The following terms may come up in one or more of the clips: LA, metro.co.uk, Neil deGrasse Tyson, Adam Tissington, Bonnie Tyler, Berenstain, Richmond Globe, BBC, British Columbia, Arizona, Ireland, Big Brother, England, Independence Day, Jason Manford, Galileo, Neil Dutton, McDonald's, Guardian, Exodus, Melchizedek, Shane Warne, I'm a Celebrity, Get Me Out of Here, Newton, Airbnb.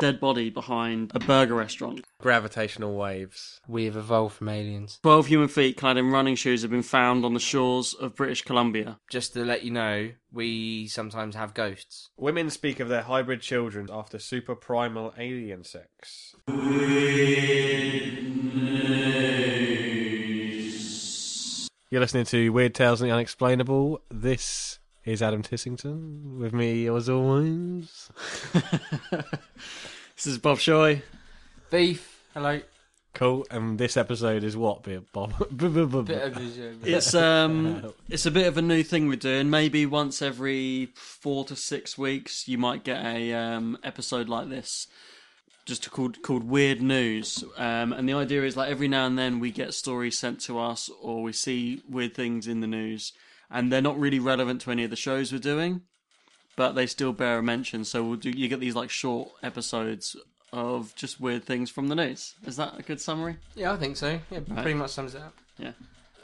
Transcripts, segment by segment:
Dead body behind a burger restaurant. Gravitational waves. We have evolved from aliens. 12 human feet clad in running shoes have been found on the shores of British Columbia. Just to let you know, we sometimes have ghosts. Women speak of their hybrid children after super primal alien sex. You're listening to Weird Tales and the Unexplainable. This is Adam Tissington with me as always. This is Bob Shoy. Beef. Hello. Cool. And this episode is what, Bob? It's a bit of a new thing we're doing. Maybe once every 4 to 6 weeks you might get a episode like this, just called Weird News. And the idea is, like, every now and then we get stories sent to us or we see weird things in the news, and they're not really relevant to any of the shows we're doing, but they still bear a mention. So you get these like short episodes of just weird things from the news. Is that a good summary? Yeah, I think so. Yeah, right. Pretty much sums it up. Yeah.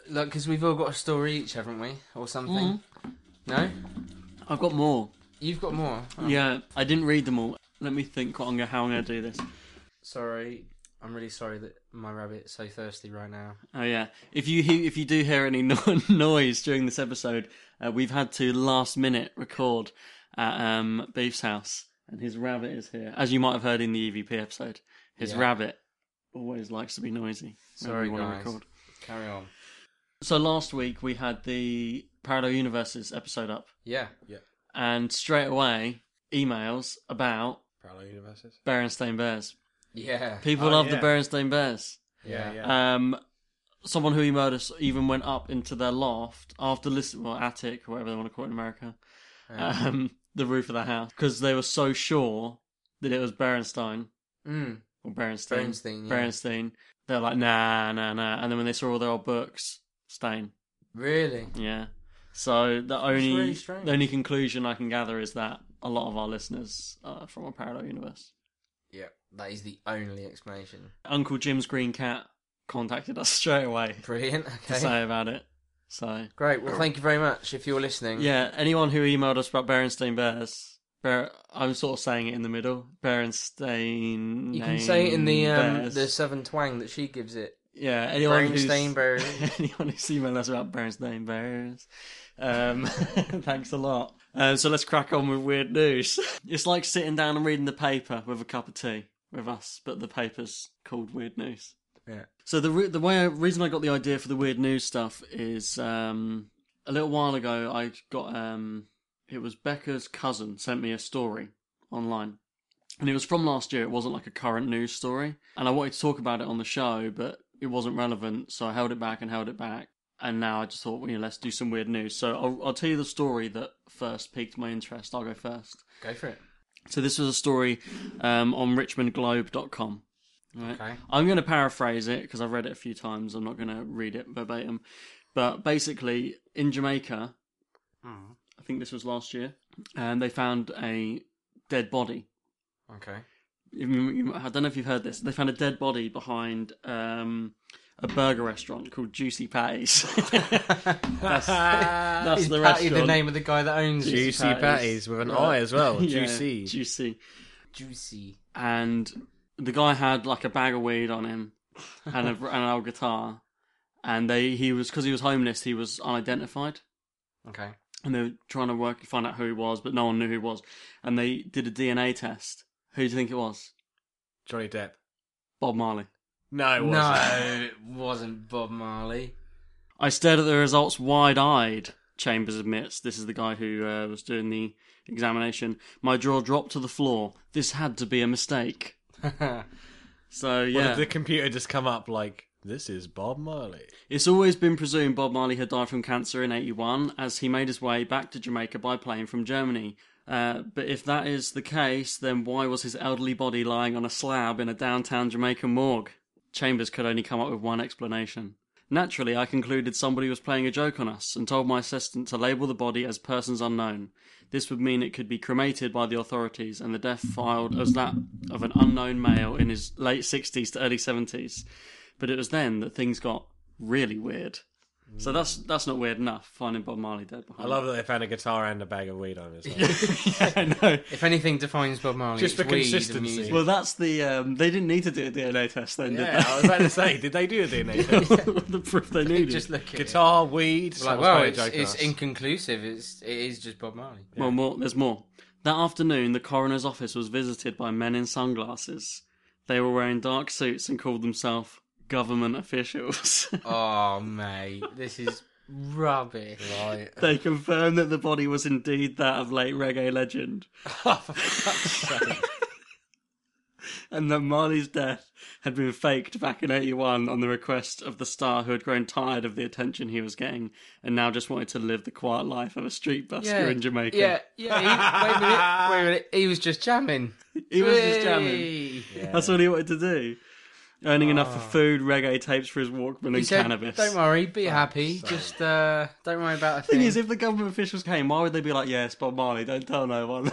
Look, because we've all got a story each, haven't we? Or something. Mm. No? I've got more. You've got more? Oh. Yeah, I didn't read them all. Let me think how I'm going to do this. Sorry. I'm really sorry that my rabbit's so thirsty right now. Oh, yeah. If you do hear any noise during this episode, we've had to last-minute record at Beef's house, and his rabbit is here. As you might have heard in the EVP episode, his rabbit always likes to be noisy. Sorry, guys. Carry on. So last week, we had the Parallel Universes episode up. Yeah. Yeah. And straight away, emails about Parallel Universes. Berenstain Bears. Yeah. People love the Berenstain Bears. Yeah, yeah. Someone who emailed us even went up into their loft after listening, well, attic, or whatever they want to call it in America, the roof of their house, because they were so sure that it was Berenstain. Mm. Or Berenstain. Berenstain, yeah. Berenstain. They were like, nah. And then when they saw all their old books, Stain. Really? Yeah. So the only conclusion I can gather is that a lot of our listeners are from a parallel universe. Yeah, that is the only explanation. Uncle Jim's green cat contacted us straight away. Brilliant, okay. To say about it. So great, well thank you very much if you're listening. Yeah, anyone who emailed us about Berenstain Bears, I'm sort of saying it in the middle, Berenstain... You can say it in the southern twang that she gives it. Yeah, anyone who's emailed us about Berenstain Bears, thanks a lot. So let's crack on with weird news. It's like sitting down and reading the paper with a cup of tea with us, but the paper's called Weird News. Yeah. So the reason I got the idea for the weird news stuff is a little while ago I got it was Becca's cousin sent me a story online, and it was from last year. It wasn't like a current news story, and I wanted to talk about it on the show, but it wasn't relevant, so I held it back. And now I just thought, well, let's do some weird news. So I'll tell you the story that first piqued my interest. I'll go first. Go for it. So this was a story on richmondglobe.com. Right? Okay. I'm going to paraphrase it because I've read it a few times. I'm not going to read it verbatim. But basically, in Jamaica, I think this was last year, they found a dead body. Okay. I don't know if you've heard this. They found a dead body behind a burger restaurant called Juicy Patties. that's the restaurant. Patty the name of the guy that owns Juicy Patties with an I as well. Yeah, Juicy. And the guy had like a bag of weed on him and an old guitar. And because he was homeless, he was unidentified. Okay. And they were trying to find out who he was, but no one knew who he was. And they did a DNA test. Who do you think it was? Johnny Depp. Bob Marley. No, it wasn't. No, it wasn't Bob Marley. I stared at the results wide-eyed, Chambers admits. This is the guy who was doing the examination. My jaw dropped to the floor. This had to be a mistake. So, yeah. Well, did the computer just come up like... This is Bob Marley. It's always been presumed Bob Marley had died from cancer in 1981 as he made his way back to Jamaica by plane from Germany. But if that is the case, then why was his elderly body lying on a slab in a downtown Jamaican morgue? Chambers could only come up with one explanation. Naturally, I concluded somebody was playing a joke on us and told my assistant to label the body as persons unknown. This would mean it could be cremated by the authorities and the death filed as that of an unknown male in his late 60s to early 70s. But it was then that things got really weird. So that's not weird enough, finding Bob Marley dead behind I love that they found a guitar and a bag of weed on his head. Yeah, no. If anything defines Bob Marley, just for consistency. Well, that's the... they didn't need to do a DNA test then, did they? I was about to say, did they do a DNA test? The proof they needed. Just look at guitar, weed... Like, well, it's inconclusive. It is just Bob Marley. Yeah. Well, there's more. That afternoon, the coroner's office was visited by men in sunglasses. They were wearing dark suits and called themselves... government officials. Oh, mate, this is rubbish. Right. They confirmed that the body was indeed that of late reggae legend. Oh, for fuck's sake. And that Marley's death had been faked back in 1981 on the request of the star who had grown tired of the attention he was getting and now just wanted to live the quiet life of a street busker in Jamaica. Wait a minute. He was just jamming. Yeah. That's what he wanted to do. Earning enough for food, reggae tapes for his Walkman and cannabis. Don't worry, be happy. Sorry. Just don't worry about a thing. The thing is, if the government officials came, why would they be like, yeah, it's Bob Marley, don't tell no one?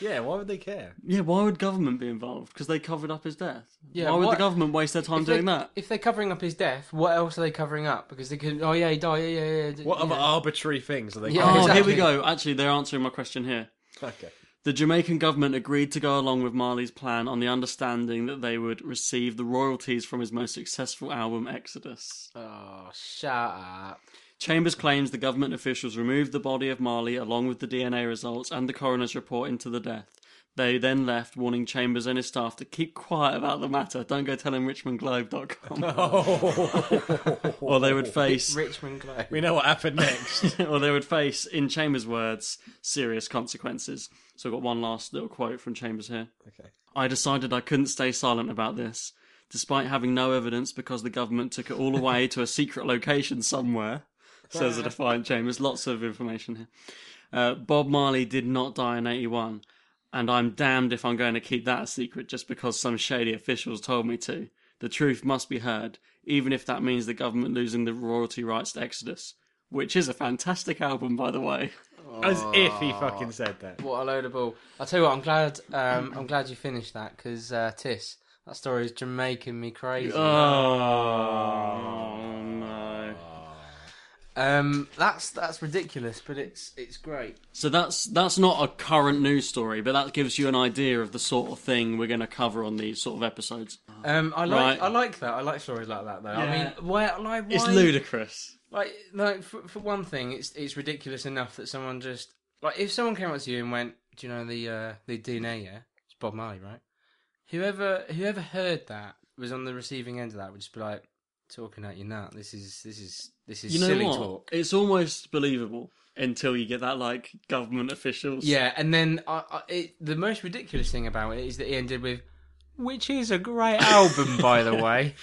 Yeah, why would they care? Yeah, why would government be involved? Because they covered up his death. Yeah, why would the government waste their time doing that? If they're covering up his death, what else are they covering up? Because they could, he died, What other arbitrary things are they covering up? Here we go. Actually, they're answering my question here. Okay. The Jamaican government agreed to go along with Marley's plan on the understanding that they would receive the royalties from his most successful album, Exodus. Oh, shut up. Chambers claims the government officials removed the body of Marley along with the DNA results and the coroner's report into the death. They then left, warning Chambers and his staff to keep quiet about the matter. Don't go telling RichmondGlobe.com. Oh. Or they would face... Richmond Globe. We know what happened next. Or they would face, in Chambers' words, serious consequences. So I've got one last little quote from Chambers here. Okay. I decided I couldn't stay silent about this, despite having no evidence because the government took it all away to a secret location somewhere, says the defiant Chambers. Lots of information here. Bob Marley did not die in 1981, and I'm damned if I'm going to keep that a secret just because some shady officials told me to. The truth must be heard, even if that means the government losing the royalty rights to Exodus, which is a fantastic album, by the way. As if he fucking said that. What a load of bull. I'll tell you what, I'm glad you finished that, because Tiss, that story is Jamaican me crazy. Oh no. That's ridiculous, but it's great. So that's not a current news story, but that gives you an idea of the sort of thing we're going to cover on these sort of episodes. I like that. I like stories like that though. Yeah. I mean, why it's ludicrous. Like for one thing, it's ridiculous enough that someone just... Like, if someone came up to you and went, do you know the DNA, yeah? It's Bob Marley, right? Whoever heard that, was on the receiving end of that, would just be like, talking out your nut. This is silly talk. It's almost believable until you get that, like, government officials. Yeah, and then the most ridiculous thing about it is that he ended with, which is a great album, by the way.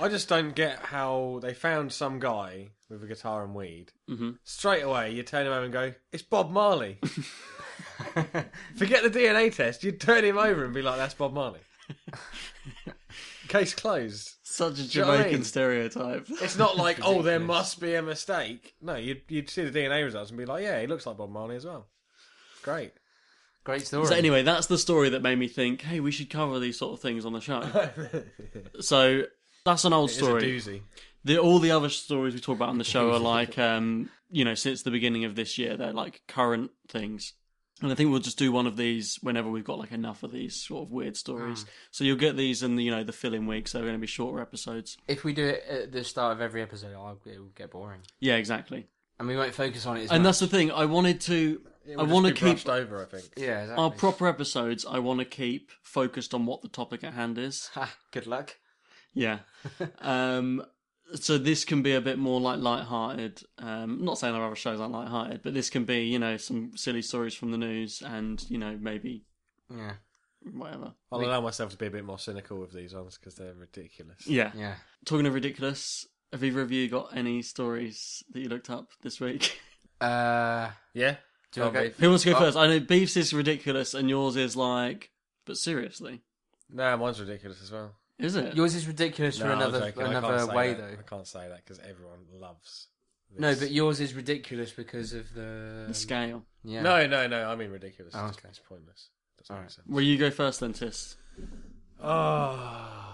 I just don't get how they found some guy with a guitar and weed. Mm-hmm. Straight away, you turn him over and go, it's Bob Marley. Forget the DNA test. You turn him over and be like, that's Bob Marley. Case closed. Such a Jamaican stereotype. It's not like, oh, there must be a mistake. No, you'd see the DNA results and be like, yeah, he looks like Bob Marley as well. Great. Great story. So anyway, that's the story that made me think, hey, we should cover these sort of things on the show. So... That's an old story. It is a doozy. All the other stories we talk about on the show are like, since the beginning of this year, they're like current things. And I think we'll just do one of these whenever we've got like enough of these sort of weird stories. So you'll get these in the fill-in weeks. They're going to be shorter episodes. If we do it at the start of every episode, it will get boring. Yeah, exactly. And we won't focus on it as much. And that's the thing. I want to keep brushed over, I think. Yeah, exactly. Our proper episodes, I want to keep focused on what the topic at hand is. Ha, good luck. Yeah. So this can be a bit more like lighthearted. Not saying there are other shows aren't lighthearted, but this can be, some silly stories from the news and, maybe whatever. I'll allow myself to be a bit more cynical with these ones because they're ridiculous. Yeah. Talking of ridiculous, have either of you got any stories that you looked up this week? Yeah. Who wants to go first? I know Beef's is ridiculous and yours is like, but seriously. No, mine's ridiculous as well. Is it? Yours is ridiculous for another way, though. I can't say that because everyone loves this. No, but yours is ridiculous because of the scale. Yeah. No. I mean ridiculous. Oh, okay. It's pointless. Doesn't make sense. Well, you go first then, Tis. I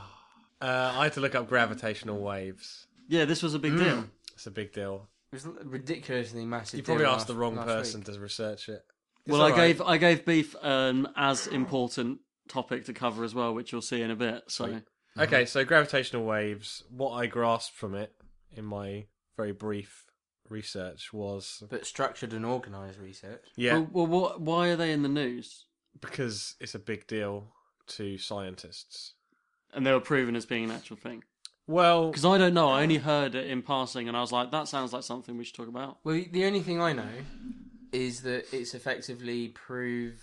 had to look up gravitational waves. Yeah, this was a big deal. It's a big deal. It was ridiculously massive. You probably asked the wrong person to research it. I gave Beef as important topic to cover as well, which you'll see in a bit. So, okay, so gravitational waves. What I grasped from it in my very brief research was a bit structured and organised research. Yeah. Well, why are they in the news? Because it's a big deal to scientists, and they were proven as being an actual thing. Well, because I don't know. I only heard it in passing, and I was like, that sounds like something we should talk about. Well, the only thing I know is that it's effectively proved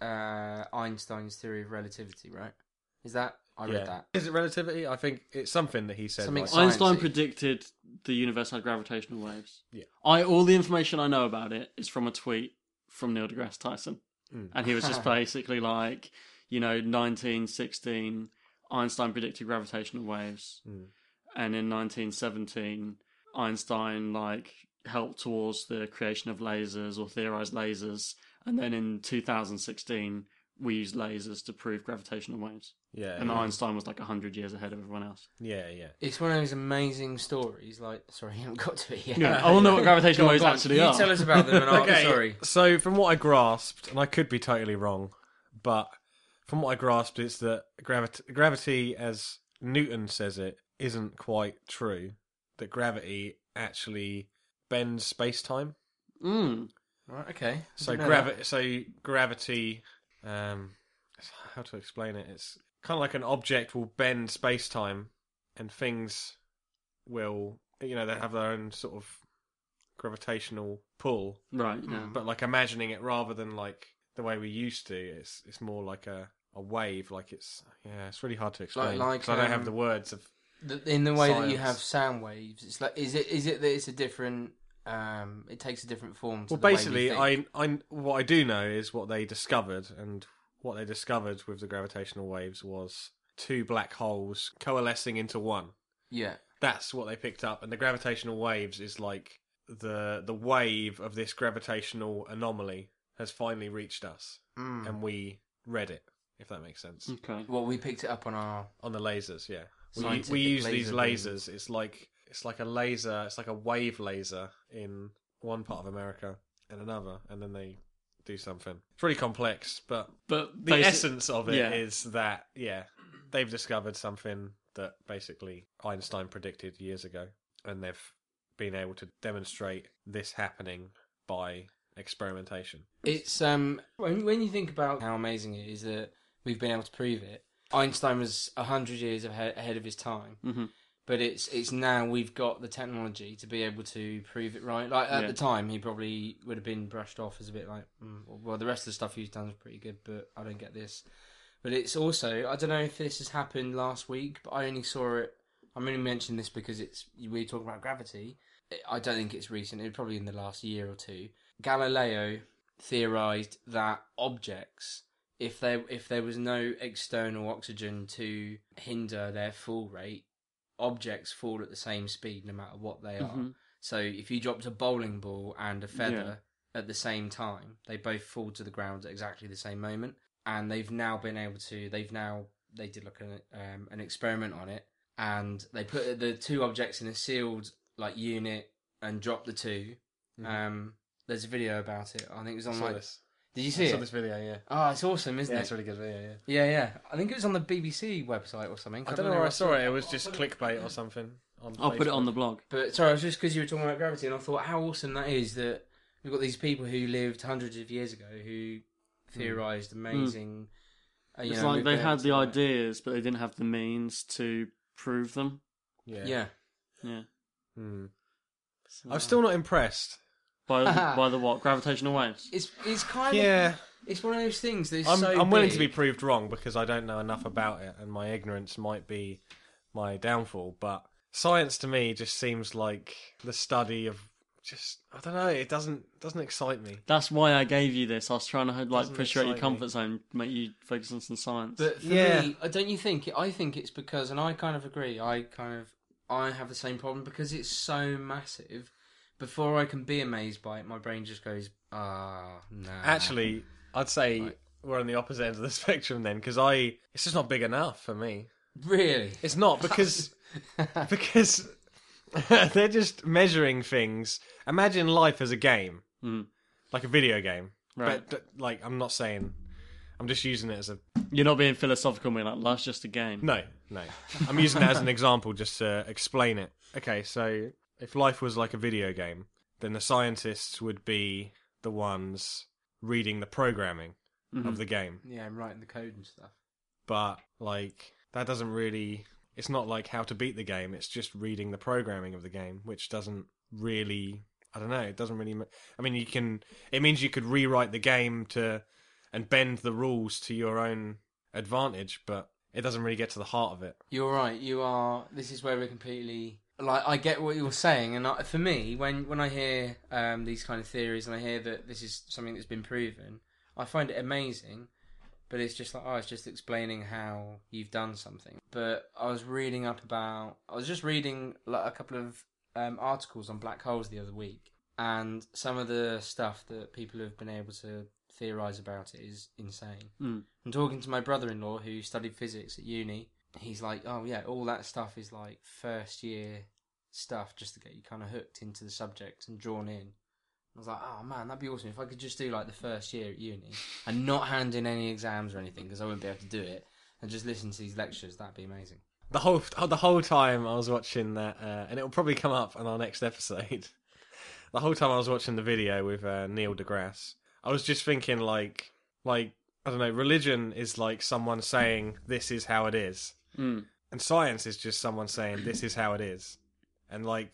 Einstein's theory of relativity, right? Is that? I read that. Is it relativity? I think it's something that he said. Einstein predicted the universe had gravitational waves. Yeah. All the information I know about it is from a tweet from Neil deGrasse Tyson. And he was just basically like, 1916... Einstein predicted gravitational waves, and in 1917, Einstein helped towards the creation of lasers or theorized lasers, and then in 2016, we used lasers to prove gravitational waves. Yeah, and Einstein was 100 years ahead of everyone else. Yeah. It's one of those amazing stories. Sorry, I haven't got to it yet. Yeah, I want to know what gravitational waves actually are. You tell us about them. Okay, so from what I grasped, and I could be totally wrong, but from what I grasped, it's that gravity, as Newton says it, isn't quite true. That gravity actually bends space-time. Right. Okay. So gravity. How to explain it? It's kind of like an object will bend space-time, and things will, they have their own sort of gravitational pull. Right. Yeah. But imagining it rather than the way we used to, it's more like a wave, it's really hard to explain. I don't have the words of in the way science. That you have sound waves. It's is it that it's a different, it takes a different form. Well, basically, what I do know is what they discovered, and what they discovered with the gravitational waves was two black holes coalescing into one. Yeah, that's what they picked up, and the gravitational waves is the wave of this gravitational anomaly has finally reached us, and we read it, if that makes sense. Okay. Well, we picked it up on the lasers, yeah. We use these lasers. It's like a laser. It's like a wave laser in one part of America and another, and then they do something. It's really complex, but the essence of it is that they've discovered something that basically Einstein predicted years ago, and they've been able to demonstrate this happening by experimentation. It's when you think about how amazing it is that we've been able to prove it. Einstein was 100 years ahead of his time, but it's now we've got the technology to be able to prove it right. At the time, he probably would have been brushed off as a bit well, the rest of the stuff he's done is pretty good, but I don't get this. But it's also, I don't know if this has happened last week, but I only saw it. I'm only mentioning this because we talk about gravity. I don't think it's recent. It was probably in the last year or two. Galileo theorised that objects, if there was no external oxygen to hinder their fall rate, objects fall at the same speed no matter what they are. So if you dropped a bowling ball and a feather at the same time, they both fall to the ground at exactly the same moment. And they've now been able to. They did an experiment on it, and they put the two objects in a sealed like unit and dropped the two. Mm-hmm. There's a video about it. I think it was on like... This. Did you see it? I saw this video, yeah. Oh, it's awesome, isn't it? Yeah, it's a really good video, yeah. Yeah, yeah. I think it was on the BBC website or something. I don't know where I saw it. It was just clickbait or something. I'll put it on the blog. But sorry, it was just because you were talking about gravity, and I thought how awesome that is that we've got these people who lived hundreds of years ago who theorised amazing... it's like they had the ideas, but they didn't have the means to prove them. Yeah. Yeah. Yeah. Mm. So, I'm still not impressed. By the what? Gravitational waves? It's kind of... It's one of those things that is I'm willing to be proved wrong because I don't know enough about it and my ignorance might be my downfall, but science to me just seems like the study of just... I don't know, it doesn't excite me. That's why I gave you this. I was trying to push you out your comfort zone, make you focus on some science. But for me, don't you think... I think it's because, and I kind of agree, I have the same problem because it's so massive... Before I can be amazed by it, my brain just goes, no. Actually, I'd say we're on the opposite end of the spectrum then, because it's just not big enough for me. Really? It's not, because they're just measuring things. Imagine life as a game, like a video game. Right. But, I'm not saying... I'm just using it as a... You're not being philosophical, me. Like, life's just a game. No. I'm using it as an example just to explain it. Okay, so... If life was like a video game, then the scientists would be the ones reading the programming of the game. Yeah, and writing the code and stuff. But, that doesn't really... It's not like how to beat the game, it's just reading the programming of the game, which doesn't really... I don't know, it doesn't really... I mean, you can... It means you could rewrite the game and bend the rules to your own advantage, but it doesn't really get to the heart of it. You're right, This is where we're completely... I get what you're saying, and for me, when I hear these kind of theories and I hear that this is something that's been proven, I find it amazing, but it's just it's just explaining how you've done something. But I was reading reading a couple of articles on black holes the other week, and some of the stuff that people have been able to theorise about it is insane. Mm. I'm talking to my brother-in-law who studied physics at uni. He's like, oh yeah, all that stuff is like first year stuff just to get you kind of hooked into the subject and drawn in. I was like, oh man, that'd be awesome if I could just do like the first year at uni and not hand in any exams or anything because I wouldn't be able to do it and just listen to these lectures. That'd be amazing. The whole time I was watching that, and it'll probably come up in our next episode. The whole time I was watching the video with Neil deGrasse, I was just thinking like I don't know, religion is like someone saying this is how it is. Mm. And science is just someone saying this is how it is. And I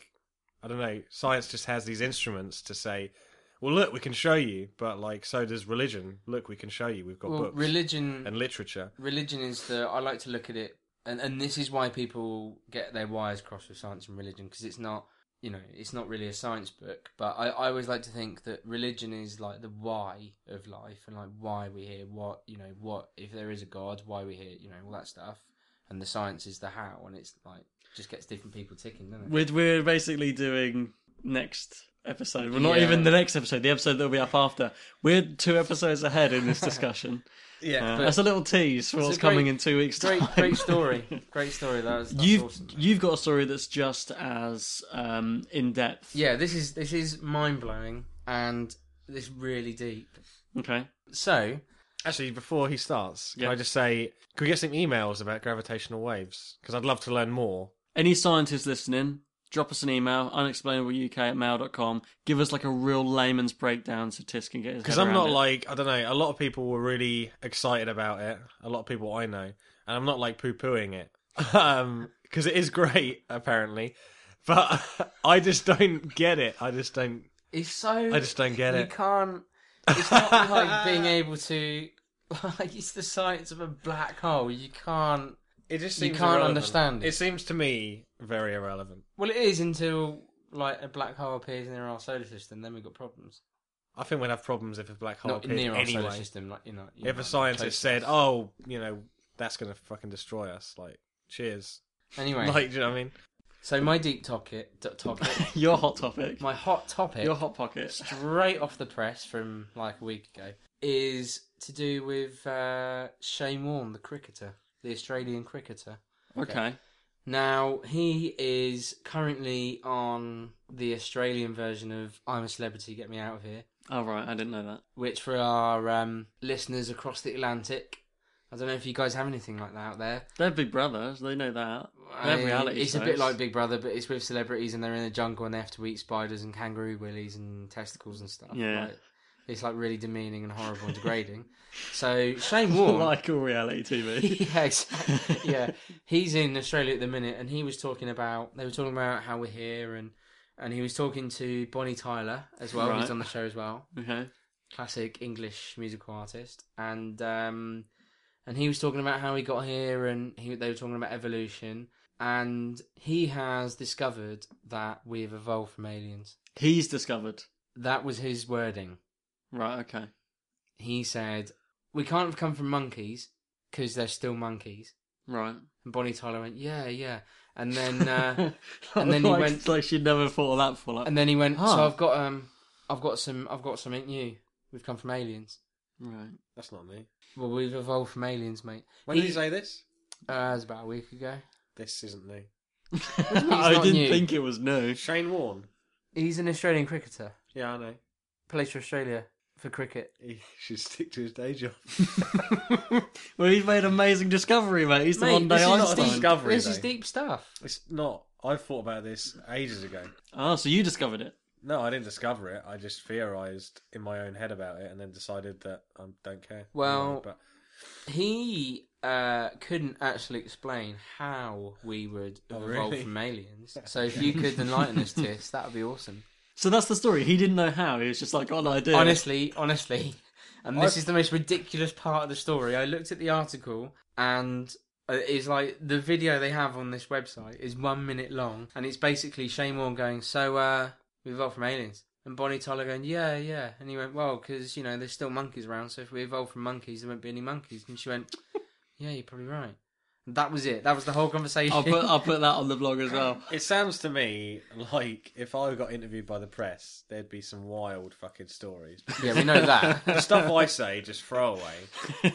don't know, science just has these instruments to say, well, look, we can show you, but so does religion. Look, we can show you. We've got books religion, and literature. Religion is I like to look at it, and this is why people get their wires crossed with science and religion, because it's not, it's not really a science book, but I always like to think that religion is the why of life and why we're here, what if there is a God, why we're here, all that stuff. And the science is the how, and it's just gets different people ticking, doesn't it? We're basically doing next episode. Well, not even the next episode, the episode that'll be up after. We're 2 episodes ahead in this discussion. Yeah. That's a little tease for what's coming in 2 weeks' time. Great story. Great story. That's awesome. You've got a story that's just as in depth. Yeah, this is mind blowing and this really deep. Okay. So actually, before he starts, can I just say, can we get some emails about gravitational waves? Because I'd love to learn more. Any scientists listening, drop us an email, unexplainableuk@mail.com. Give us a real layman's breakdown so Tis can get his head around it. Because I'm not I don't know, a lot of people were really excited about it, a lot of people I know, and I'm not poo-pooing it. Because it is great, apparently, but I just don't get it. I just don't get it. You can't... It's not being able to... it's the science of a black hole. You can't... It just seems irrelevant. Understand it. It seems to me very irrelevant. Well, it is until a black hole appears near our solar system. Then we've got problems. I think we'd have problems if a black hole appeared near our solar system. If a scientist said, "Oh, that's going to fucking destroy us," cheers. Anyway, do you know what I mean? So my deep topic, your hot topic, my hot topic, your hot pocket, straight off the press from a week ago, is to do with Shane Warne, the cricketer, the Australian cricketer. Okay. Now, he is currently on the Australian version of I'm a Celebrity, Get Me Out of Here. Oh, right. I didn't know that. Which, for our listeners across the Atlantic, I don't know if you guys have anything like that out there. They're Big Brothers. They know that. They're reality shows. It's a bit like Big Brother, but it's with celebrities and they're in the jungle and they have to eat spiders and kangaroo willies and testicles and stuff. Yeah. Like, it's like really demeaning and horrible and degrading. So Shane Warne, like all reality TV, yeah, exactly, yeah, he's in Australia at the minute, and he was talking about how we're here, and he was talking to Bonnie Tyler as well, right, who's on the show as well. Okay, classic English musical artist, and he was talking about how he got here, and they were talking about evolution, and he has discovered that we've evolved from aliens. He's discovered. That was his wording. Right, okay. He said, we can't have come from monkeys, because they're still monkeys. Right. And Bonnie Tyler went, yeah, yeah. And then and then he went... It's like she'd never thought of that before. Like, and then he went, so I've got something new. We've come from aliens. Right. That's not new. Well, we've evolved from aliens, mate. When did he say this? It was about a week ago. This isn't new. I didn't think it was new. Shane Warne. He's an Australian cricketer. Yeah, I know. Plays for Australia. For cricket. He should stick to his day job. Well, he's made an amazing discovery, mate. He's the one day Einstein. Discovery, this is deep stuff. It's not. I thought about this ages ago. Oh, so you discovered it? No, I didn't discover it. I just theorised in my own head about it and then decided that I don't care. Well, but... he couldn't actually explain how we would evolve from aliens. So if you could enlighten us, Tiss, that would be awesome. So that's the story. He didn't know how. He was just like, got an idea. Honestly. And this is the most ridiculous part of the story. I looked at the article and it's like the video they have on this website is 1 minute long. And it's basically Shane Warne going, so we evolved from aliens. And Bonnie Tyler going, yeah, yeah. And he went, well, because, you know, there's still monkeys around. So if we evolved from monkeys, there won't be any monkeys. And she went, yeah, you're probably right. That was it. That was the whole conversation. I'll put that on the blog as well. It sounds to me like if I got interviewed by the press, there'd be some wild fucking stories. Yeah, we know that. The stuff I say, just throw away.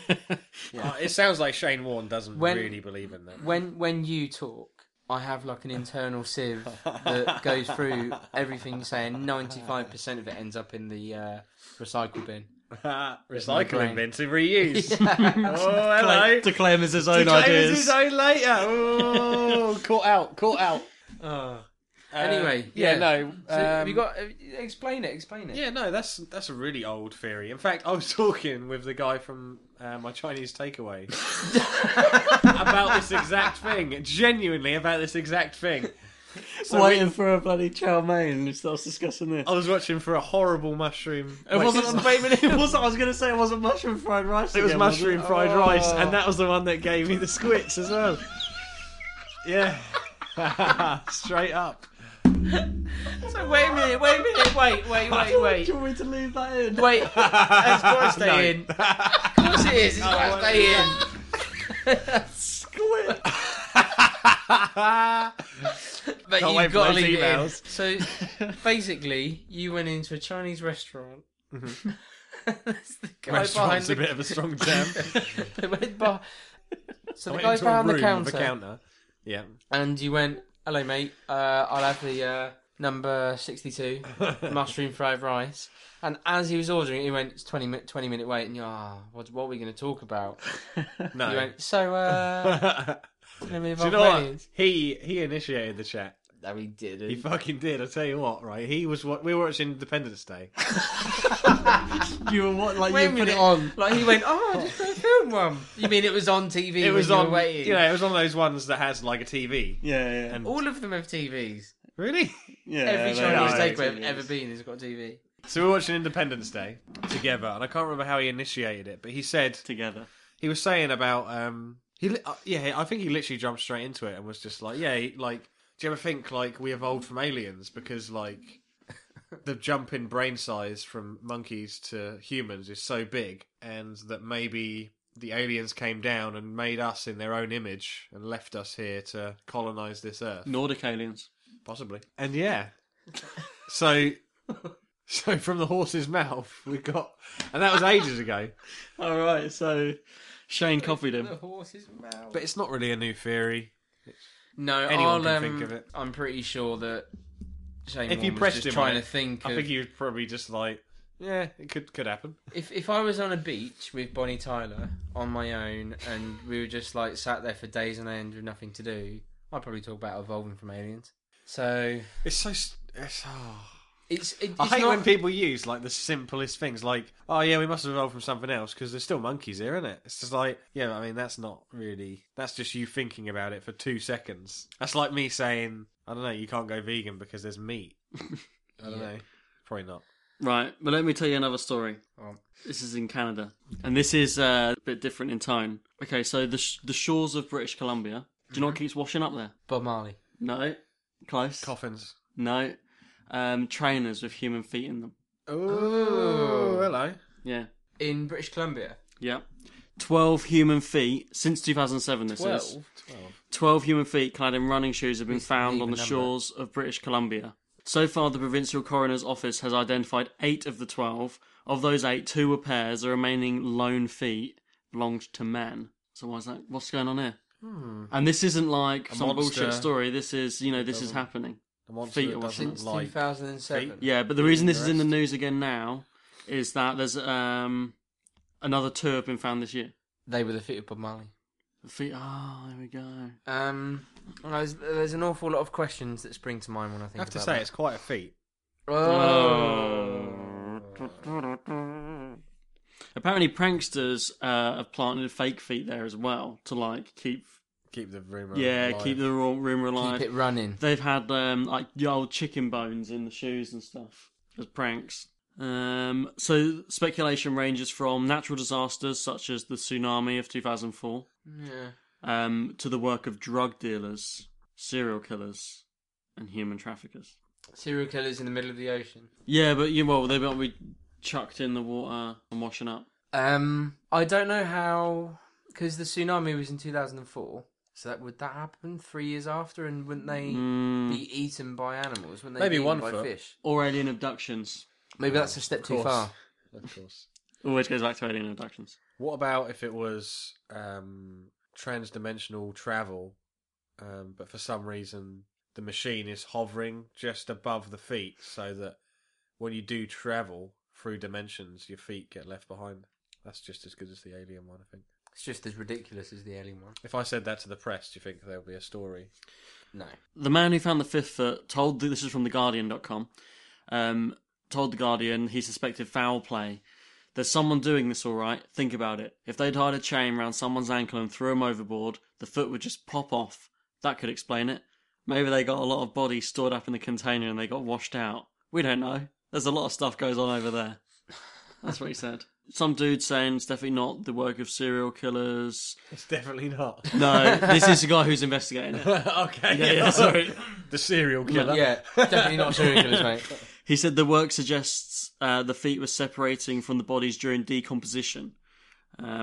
Yeah. It sounds like Shane Warne doesn't really believe in that. When you talk, I have like an internal sieve that goes through everything you say, and 95% of it ends up in the recycle bin. Recycling bin to reuse. Yeah. Oh, hello. To claim as his own ideas. To claim as his own later. Oh, caught out. Anyway, no. So have you got explain it. Yeah, no, that's a really old theory. In fact, I was talking with the guy from my Chinese takeaway about this exact thing. Genuinely about this exact thing. So waiting for a bloody chow mein who starts discussing this. I was watching for a horrible mushroom. I was going to say it wasn't mushroom fried rice. It was mushroom fried rice, and that was the one that gave me the squits as well. Yeah. Straight up. So wait a minute. Do you want me to leave that in? Wait. It's got to stay in. Of course it is. It's got to stay in. Squid. But you've got to leave emails. It in. So basically, you went into a Chinese restaurant. Mm-hmm. Restaurant's a bit of a strong term. So the guy behind the counter. Yeah. And you went, hello, mate. I'll have the number 62 mushroom fried rice. And as he was ordering, he went, it's 20-minute wait. And you're, what are we going to talk about? No. He went, so... Do you know what? He initiated the chat. No, he didn't. He fucking did. I tell you what, right? We were watching Independence Day. You were what? Like you put it on? Like he went, I just got a film one. You mean it was on TV? It was on. You know, it was on those ones that has like a TV. Yeah, yeah. And all of them have TVs. Really? Yeah. Every Chinese takeaway I've ever been has got a TV. So we were watching Independence Day together, and I can't remember how he initiated it, but he said together. He was saying about I think he literally jumped straight into it and was just like, yeah, like, do you ever think, like, we evolved from aliens? Because, like, the jump in brain size from monkeys to humans is so big, and that maybe the aliens came down and made us in their own image and left us here to colonise this Earth. Nordic aliens. Possibly. And, yeah. So from the horse's mouth, we got... And that was ages ago. All right, so... Shane copied him. The horse's mouth. But it's not really a new theory. No, Anyone can think of it. I'm pretty sure that Shane Warne was just trying to think. I think he was probably just like, yeah, it could happen. If I was on a beach with Bonnie Tyler on my own and we were just like sat there for days on end with nothing to do, I'd probably talk about evolving from aliens. So it's so I hate when people use like the simplest things, like, oh yeah, we must have evolved from something else because there's still monkeys here, isn't it? It's just like, yeah, I mean, that's not really, that's just you thinking about it for 2 seconds. That's like me saying, I don't know, you can't go vegan because there's meat. I don't know, probably not. Right, but let me tell you another story. Oh. This is in Canada, and this is a bit different in tone. Okay, so the shores of British Columbia. Do you know what keeps washing up there? Bob Marley. No, close. Coffins. No, trainers with human feet in them. Oh, hello. Yeah. In British Columbia. Yeah, 12 human feet since 2007. This 12? Is 12 human feet clad in running shoes have been found on the shores of British Columbia. So far, the provincial coroner's office has identified 8 of the 12. Of those 8, 2 were pairs. The remaining lone feet belonged to man. So why is that? What's going on here? Hmm. And this isn't like a some bullshit story. This is, you know, this is happening. Feet are since 2007. Feet? Yeah, but the reason this is in the news again now is that there's another 2 have been found this year. They were the feet of Bob Marley. Oh, there we go. There's an awful lot of questions that spring to mind when I think about it. I have to say, it's quite a feat. Oh. Apparently, pranksters have planted fake feet there as well to like keep the rumour. Yeah, alive. Keep the rumour alive. Keep it running. They've had like the old chicken bones in the shoes and stuff as pranks. So speculation ranges from natural disasters such as the tsunami of 2004. Yeah. To the work of drug dealers, serial killers, and human traffickers. Serial killers in the middle of the ocean. Yeah, but they won't be chucked in the water and washing up. I don't know how, because the tsunami was in 2004. So would that happen 3 years after? And wouldn't they be eaten by animals? Wouldn't they be eaten by fish? Or alien abductions. Maybe that's a step too far. Of course. Always goes back to alien abductions. What about if it was trans-dimensional travel, but for some reason the machine is hovering just above the feet so that when you do travel through dimensions, your feet get left behind? That's just as good as the alien one, I think. It's just as ridiculous as the alien one. If I said that to the press, do you think there'll be a story? No. The man who found the 5th foot told... This is from theguardian.com. Told the Guardian he suspected foul play. There's someone doing this, all right. Think about it. If they'd tied a chain round someone's ankle and threw him overboard, the foot would just pop off. That could explain it. Maybe they got a lot of bodies stored up in the container and they got washed out. We don't know. There's a lot of stuff goes on over there. That's what he said. Some dude saying it's definitely not the work of serial killers. It's definitely not. No, this is the guy who's investigating it. Okay. Yeah, sorry. The serial killer. Yeah, definitely not serial killers, mate. He said the work suggests the feet were separating from the bodies during decomposition,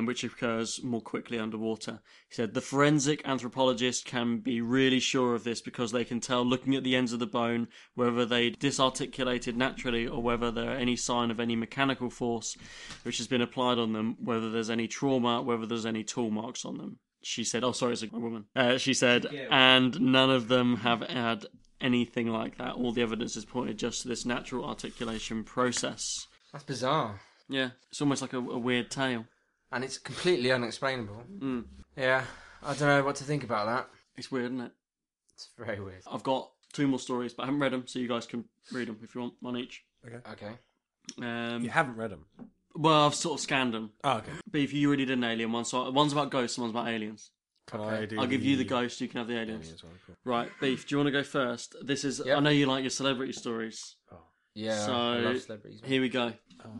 which occurs more quickly underwater. He said the forensic anthropologist can be really sure of this because they can tell looking at the ends of the bone whether they disarticulated naturally or whether there are any sign of any mechanical force which has been applied on them, whether there's any trauma, whether there's any tool marks on them. She said, it's a woman. She said, and none of them have had anything like that. All the evidence is pointed just to this natural articulation process. That's bizarre. Yeah, it's almost like a weird tale. And it's completely unexplainable. Mm. Yeah, I don't know what to think about that. It's weird, isn't it? It's very weird. I've got 2 more stories, but I haven't read them, so you guys can read them if you want, one each. Okay. You haven't read them? Well, I've sort of scanned them. Oh, okay. But if you already did an alien one, so one's about ghosts and one's about aliens. I'll give you the ghost, you can have the aliens. Right, Beef, do you want to go first? This is... Yep. I know you like your celebrity stories. Oh. Yeah, so, I love celebrities. Here we go. Oh,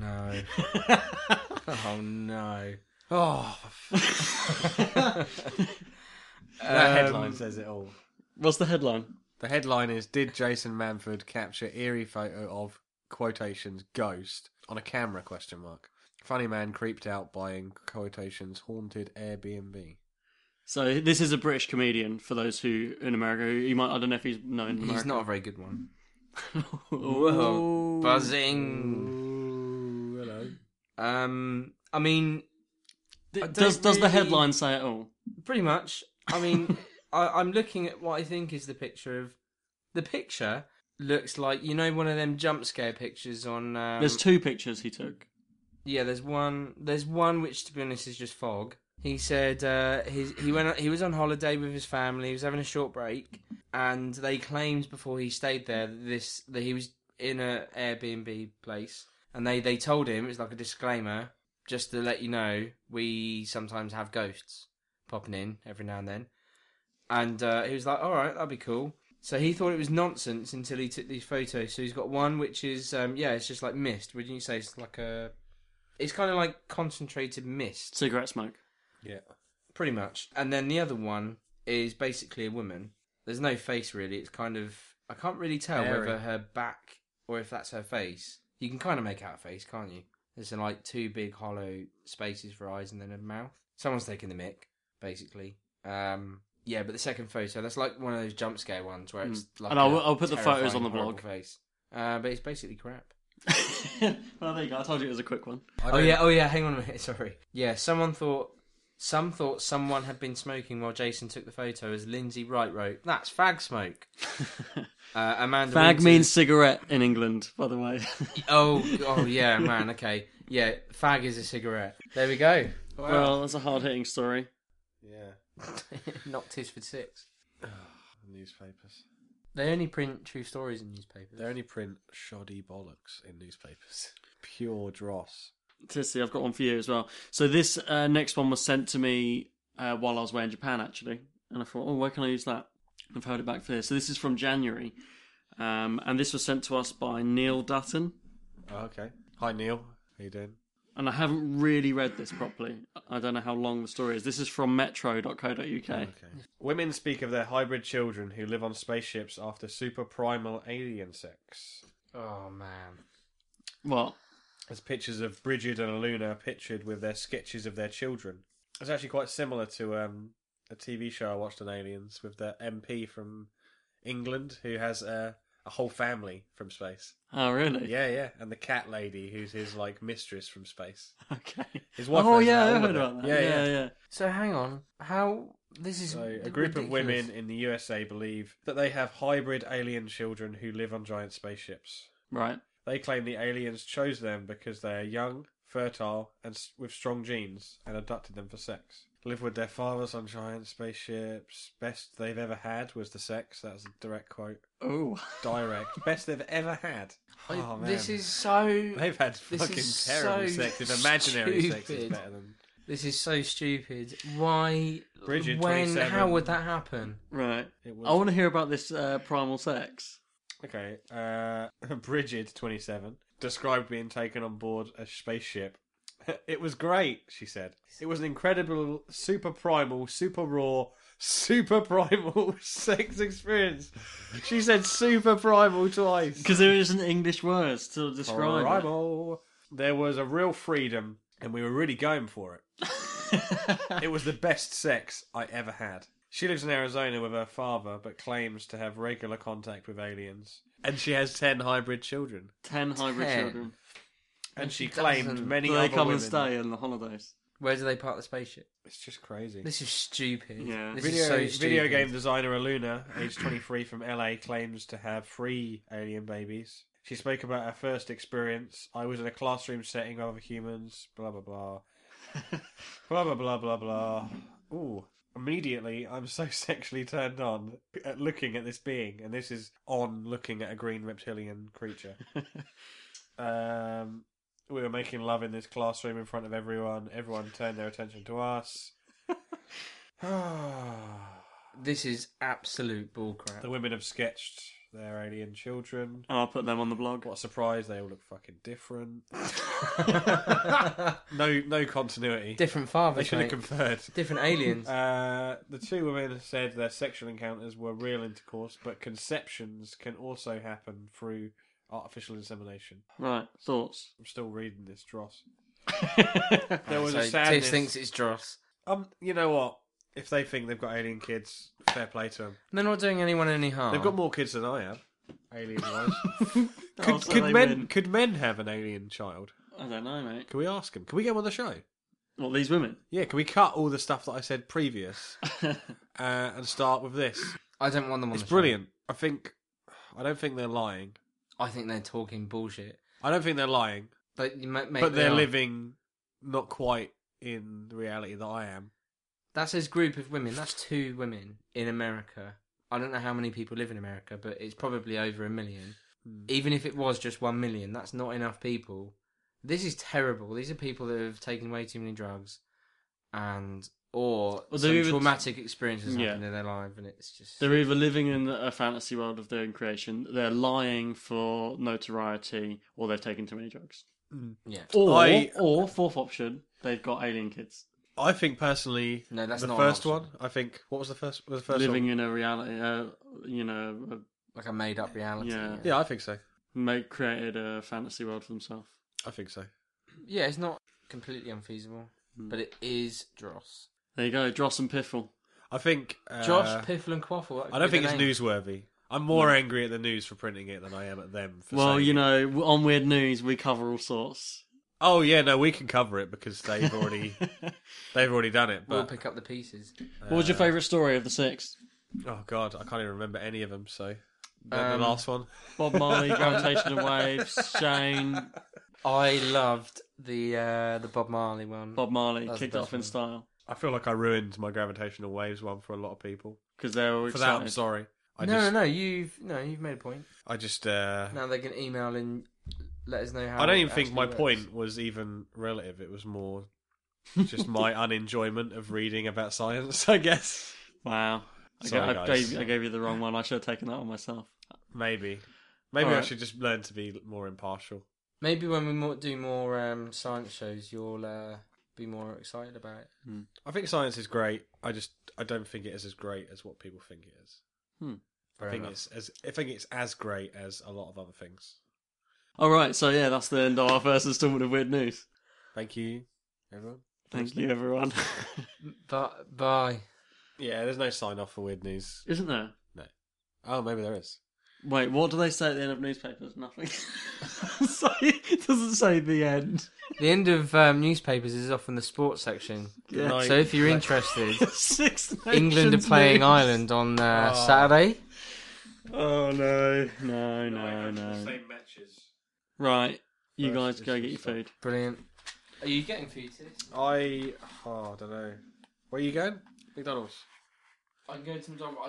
no. Oh, no. Oh, that headline says it all. What's the headline? The headline is, did Jason Manford capture eerie photo of, quotations, ghost on a camera, ? Funny man creeped out by, in quotations, haunted Airbnb. So this is a British comedian, for those who, in America, I don't know if he's known in America. He's not a very good one. Whoa. Buzzing. Ooh, hello. I mean... does the headline say it all? Pretty much. I mean, I'm looking at what I think is the picture of... The picture looks like, you know, one of them jump scare pictures on... There's two pictures he took. Yeah, there's one which, to be honest, is just fog. He said he was on holiday with his family, he was having a short break, and they claimed before he stayed there that he was in an Airbnb place, and they told him, it's like a disclaimer, just to let you know, we sometimes have ghosts popping in every now and then. And he was like, all right, that'd be cool. So he thought it was nonsense until he took these photos. So he's got one which is, it's just like mist. Wouldn't you say it's like a... It's kind of like concentrated mist. Cigarette smoke. Yeah. Pretty much. And then the other one is basically a woman. There's no face, really. It's kind of... I can't really tell whether her back or if that's her face. You can kind of make out a face, can't you? There's like two big hollow spaces for eyes and then a mouth. Someone's taking the mick, basically. Yeah, but the second photo, that's like one of those jump scare ones where it's like... And I'll put the photos on the blog. Face. But it's basically crap. Well, there you go. I told you it was a quick one. Oh yeah. Hang on a minute. Sorry. Yeah, some thought someone had been smoking while Jason took the photo, as Lindsay Wright wrote, "That's fag smoke." Amanda. Fag Winters... means cigarette in England, by the way. oh yeah, man. Okay, yeah. Fag is a cigarette. There we go. Wow. Well, that's a hard-hitting story. Yeah. Not tis for six. Newspapers. They only print true stories in newspapers. They only print shoddy bollocks in newspapers. Pure dross. Tissy, I've got one for you as well. So this next one was sent to me while I was away in Japan, actually. And I thought, where can I use that? I've heard it back for this. So this is from January. And this was sent to us by Neil Dutton. Oh, okay. Hi, Neil. How you doing? And I haven't really read this properly. I don't know how long the story is. This is from metro.co.uk. Okay. Women speak of their hybrid children who live on spaceships after super primal alien sex. Oh, man. What? There's pictures of Bridget and Luna pictured with their sketches of their children. It's actually quite similar to a TV show I watched on aliens with the MP from England who has a whole family from space. Oh, really? Yeah. And the cat lady, who's his mistress from space. Okay. His wife. Oh, yeah, I heard about that. Yeah. So, hang on. How... This is ridiculous. A group of women in the USA believe that they have hybrid alien children who live on giant spaceships. Right. They claim the aliens chose them because they are young, fertile, and with strong genes, and adopted them for sex. Live with their fathers on giant spaceships. Best they've ever had was the sex. That was a direct quote. Oh. Direct. Best they've ever had. Oh, man. This is so... They've had fucking terrible sex. If imaginary sex is better than... This is so stupid. Why? Bridget, when? How would that happen? Right. I want to hear about this primal sex. Okay. Bridget, 27, described being taken on board a spaceship. It was great, she said. It was an incredible, super primal, super raw, super primal sex experience. She said super primal twice. Because there isn't English words to describe primal. It. There was a real freedom, and we were really going for it. It was the best sex I ever had. She lives in Arizona with her father, but claims to have regular contact with aliens. And she has 10 hybrid children. 10 hybrid children. And she claimed many other women. They come and stay in the holidays. Where do they park the spaceship? It's just crazy. This is stupid. Yeah. Video game designer Aluna, age 23, from LA, claims to have 3 alien babies. She spoke about her first experience. I was in a classroom setting with other humans. Blah, blah, blah. Blah, blah, blah, blah, blah. Ooh. Immediately, I'm so sexually turned on at looking at this being. And this is on looking at a green reptilian creature. We were making love in this classroom in front of everyone. Everyone turned their attention to us. This is absolute bullcrap. The women have sketched their alien children. I'll put them on the blog. What a surprise, they all look fucking different. No continuity. Different fathers. They should have conferred. Different aliens. The two women said their sexual encounters were real intercourse, but conceptions can also happen through artificial insemination. Right, thoughts? I'm still reading this dross. There was a sadness. Tish thinks it's dross. You know what? If they think they've got alien kids, fair play to them. They're not doing anyone any harm. They've got more kids than I have, alien-wise. Could men have an alien child? I don't know, mate. Can we ask them? Can we get them on the show? What, these women? Yeah, can we cut all the stuff that I said previous and start with this? I don't want them on the show. It's brilliant. I don't think they're lying. I think they're talking bullshit. I don't think they're lying. But they're living not quite in the reality that I am. That's his group of women. That's 2 women in America. I don't know how many people live in America, but it's probably over 1 million. Even if it was just 1 million, that's not enough people. This is terrible. These are people that have taken way too many drugs or some traumatic experiences happened in their life, and it's just... They're either living in a fantasy world of their own creation, they're lying for notoriety, or they've taken too many drugs. Mm. Yeah. Or, fourth option, they've got alien kids. I think personally, no, that's the first one. I think what was the first? Was the first living one? In a reality, like a made-up reality. Yeah, I think so. Created a fantasy world for themselves. I think so. Yeah, it's not completely unfeasible, but it is dross. There you go, dross and piffle. I think Josh, Piffle, and Quaffle. I don't think it's newsworthy. I'm more angry at the news for printing it than I am at them. On Weird News, we cover all sorts. Oh yeah, no, we can cover it because they've already done it. But, we'll pick up the pieces. What was your favourite story of the 6? Oh God, I can't even remember any of them. So the last one, Bob Marley, gravitational waves, Shane. I loved the Bob Marley one. Bob Marley kicked it off in style. I feel like I ruined my gravitational waves one for a lot of people because they were excited. For that, I'm sorry. You've made a point. I just now they can email in. Let us know how. I don't even think my point was even relative. It was more just my unenjoyment of reading about science, I guess. Wow. I gave you the wrong one. I should have taken that on myself. Maybe I should just learn to be more impartial. Maybe when we do more science shows, you'll be more excited about it. Hmm. I think science is great. I don't think it is as great as what people think it is. Hmm. I think it's as great as a lot of other things. Alright, so yeah, that's the end of our first installment of Weird News. Thank you, everyone. Thank you, everyone. Bye. Yeah, there's no sign-off for Weird News. Isn't there? No. Oh, maybe there is. Wait, what do they say at the end of newspapers? Nothing. Sorry, it doesn't say the end. The end of newspapers is often the sports section. Yeah. Like, so if you're interested, Six Nations England are playing Ireland on Saturday. Oh, no. The same matches. Right, you guys go get your food. Brilliant. Are you getting food today? I don't know. Where are you going? McDonald's. I'm going to McDonald's.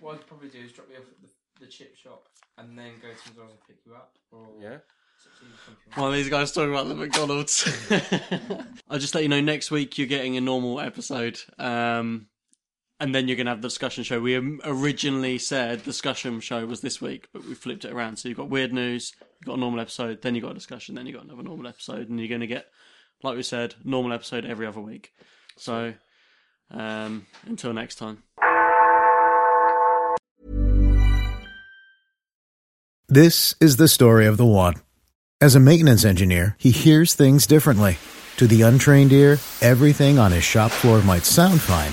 What I could probably do is drop you off at the chip shop and then go to McDonald's and pick you up. Yeah. Well, these guys talking about the McDonald's. I'll just let you know, next week you're getting a normal episode. And then you're going to have the discussion show. We originally said discussion show was this week, but we flipped it around. So you've got Weird News, you've got a normal episode, then you've got a discussion, then you've got another normal episode, and you're going to get, like we said, normal episode every other week. So until next time. This is the story of the one. As a maintenance engineer, he hears things differently. To the untrained ear, everything on his shop floor might sound fine,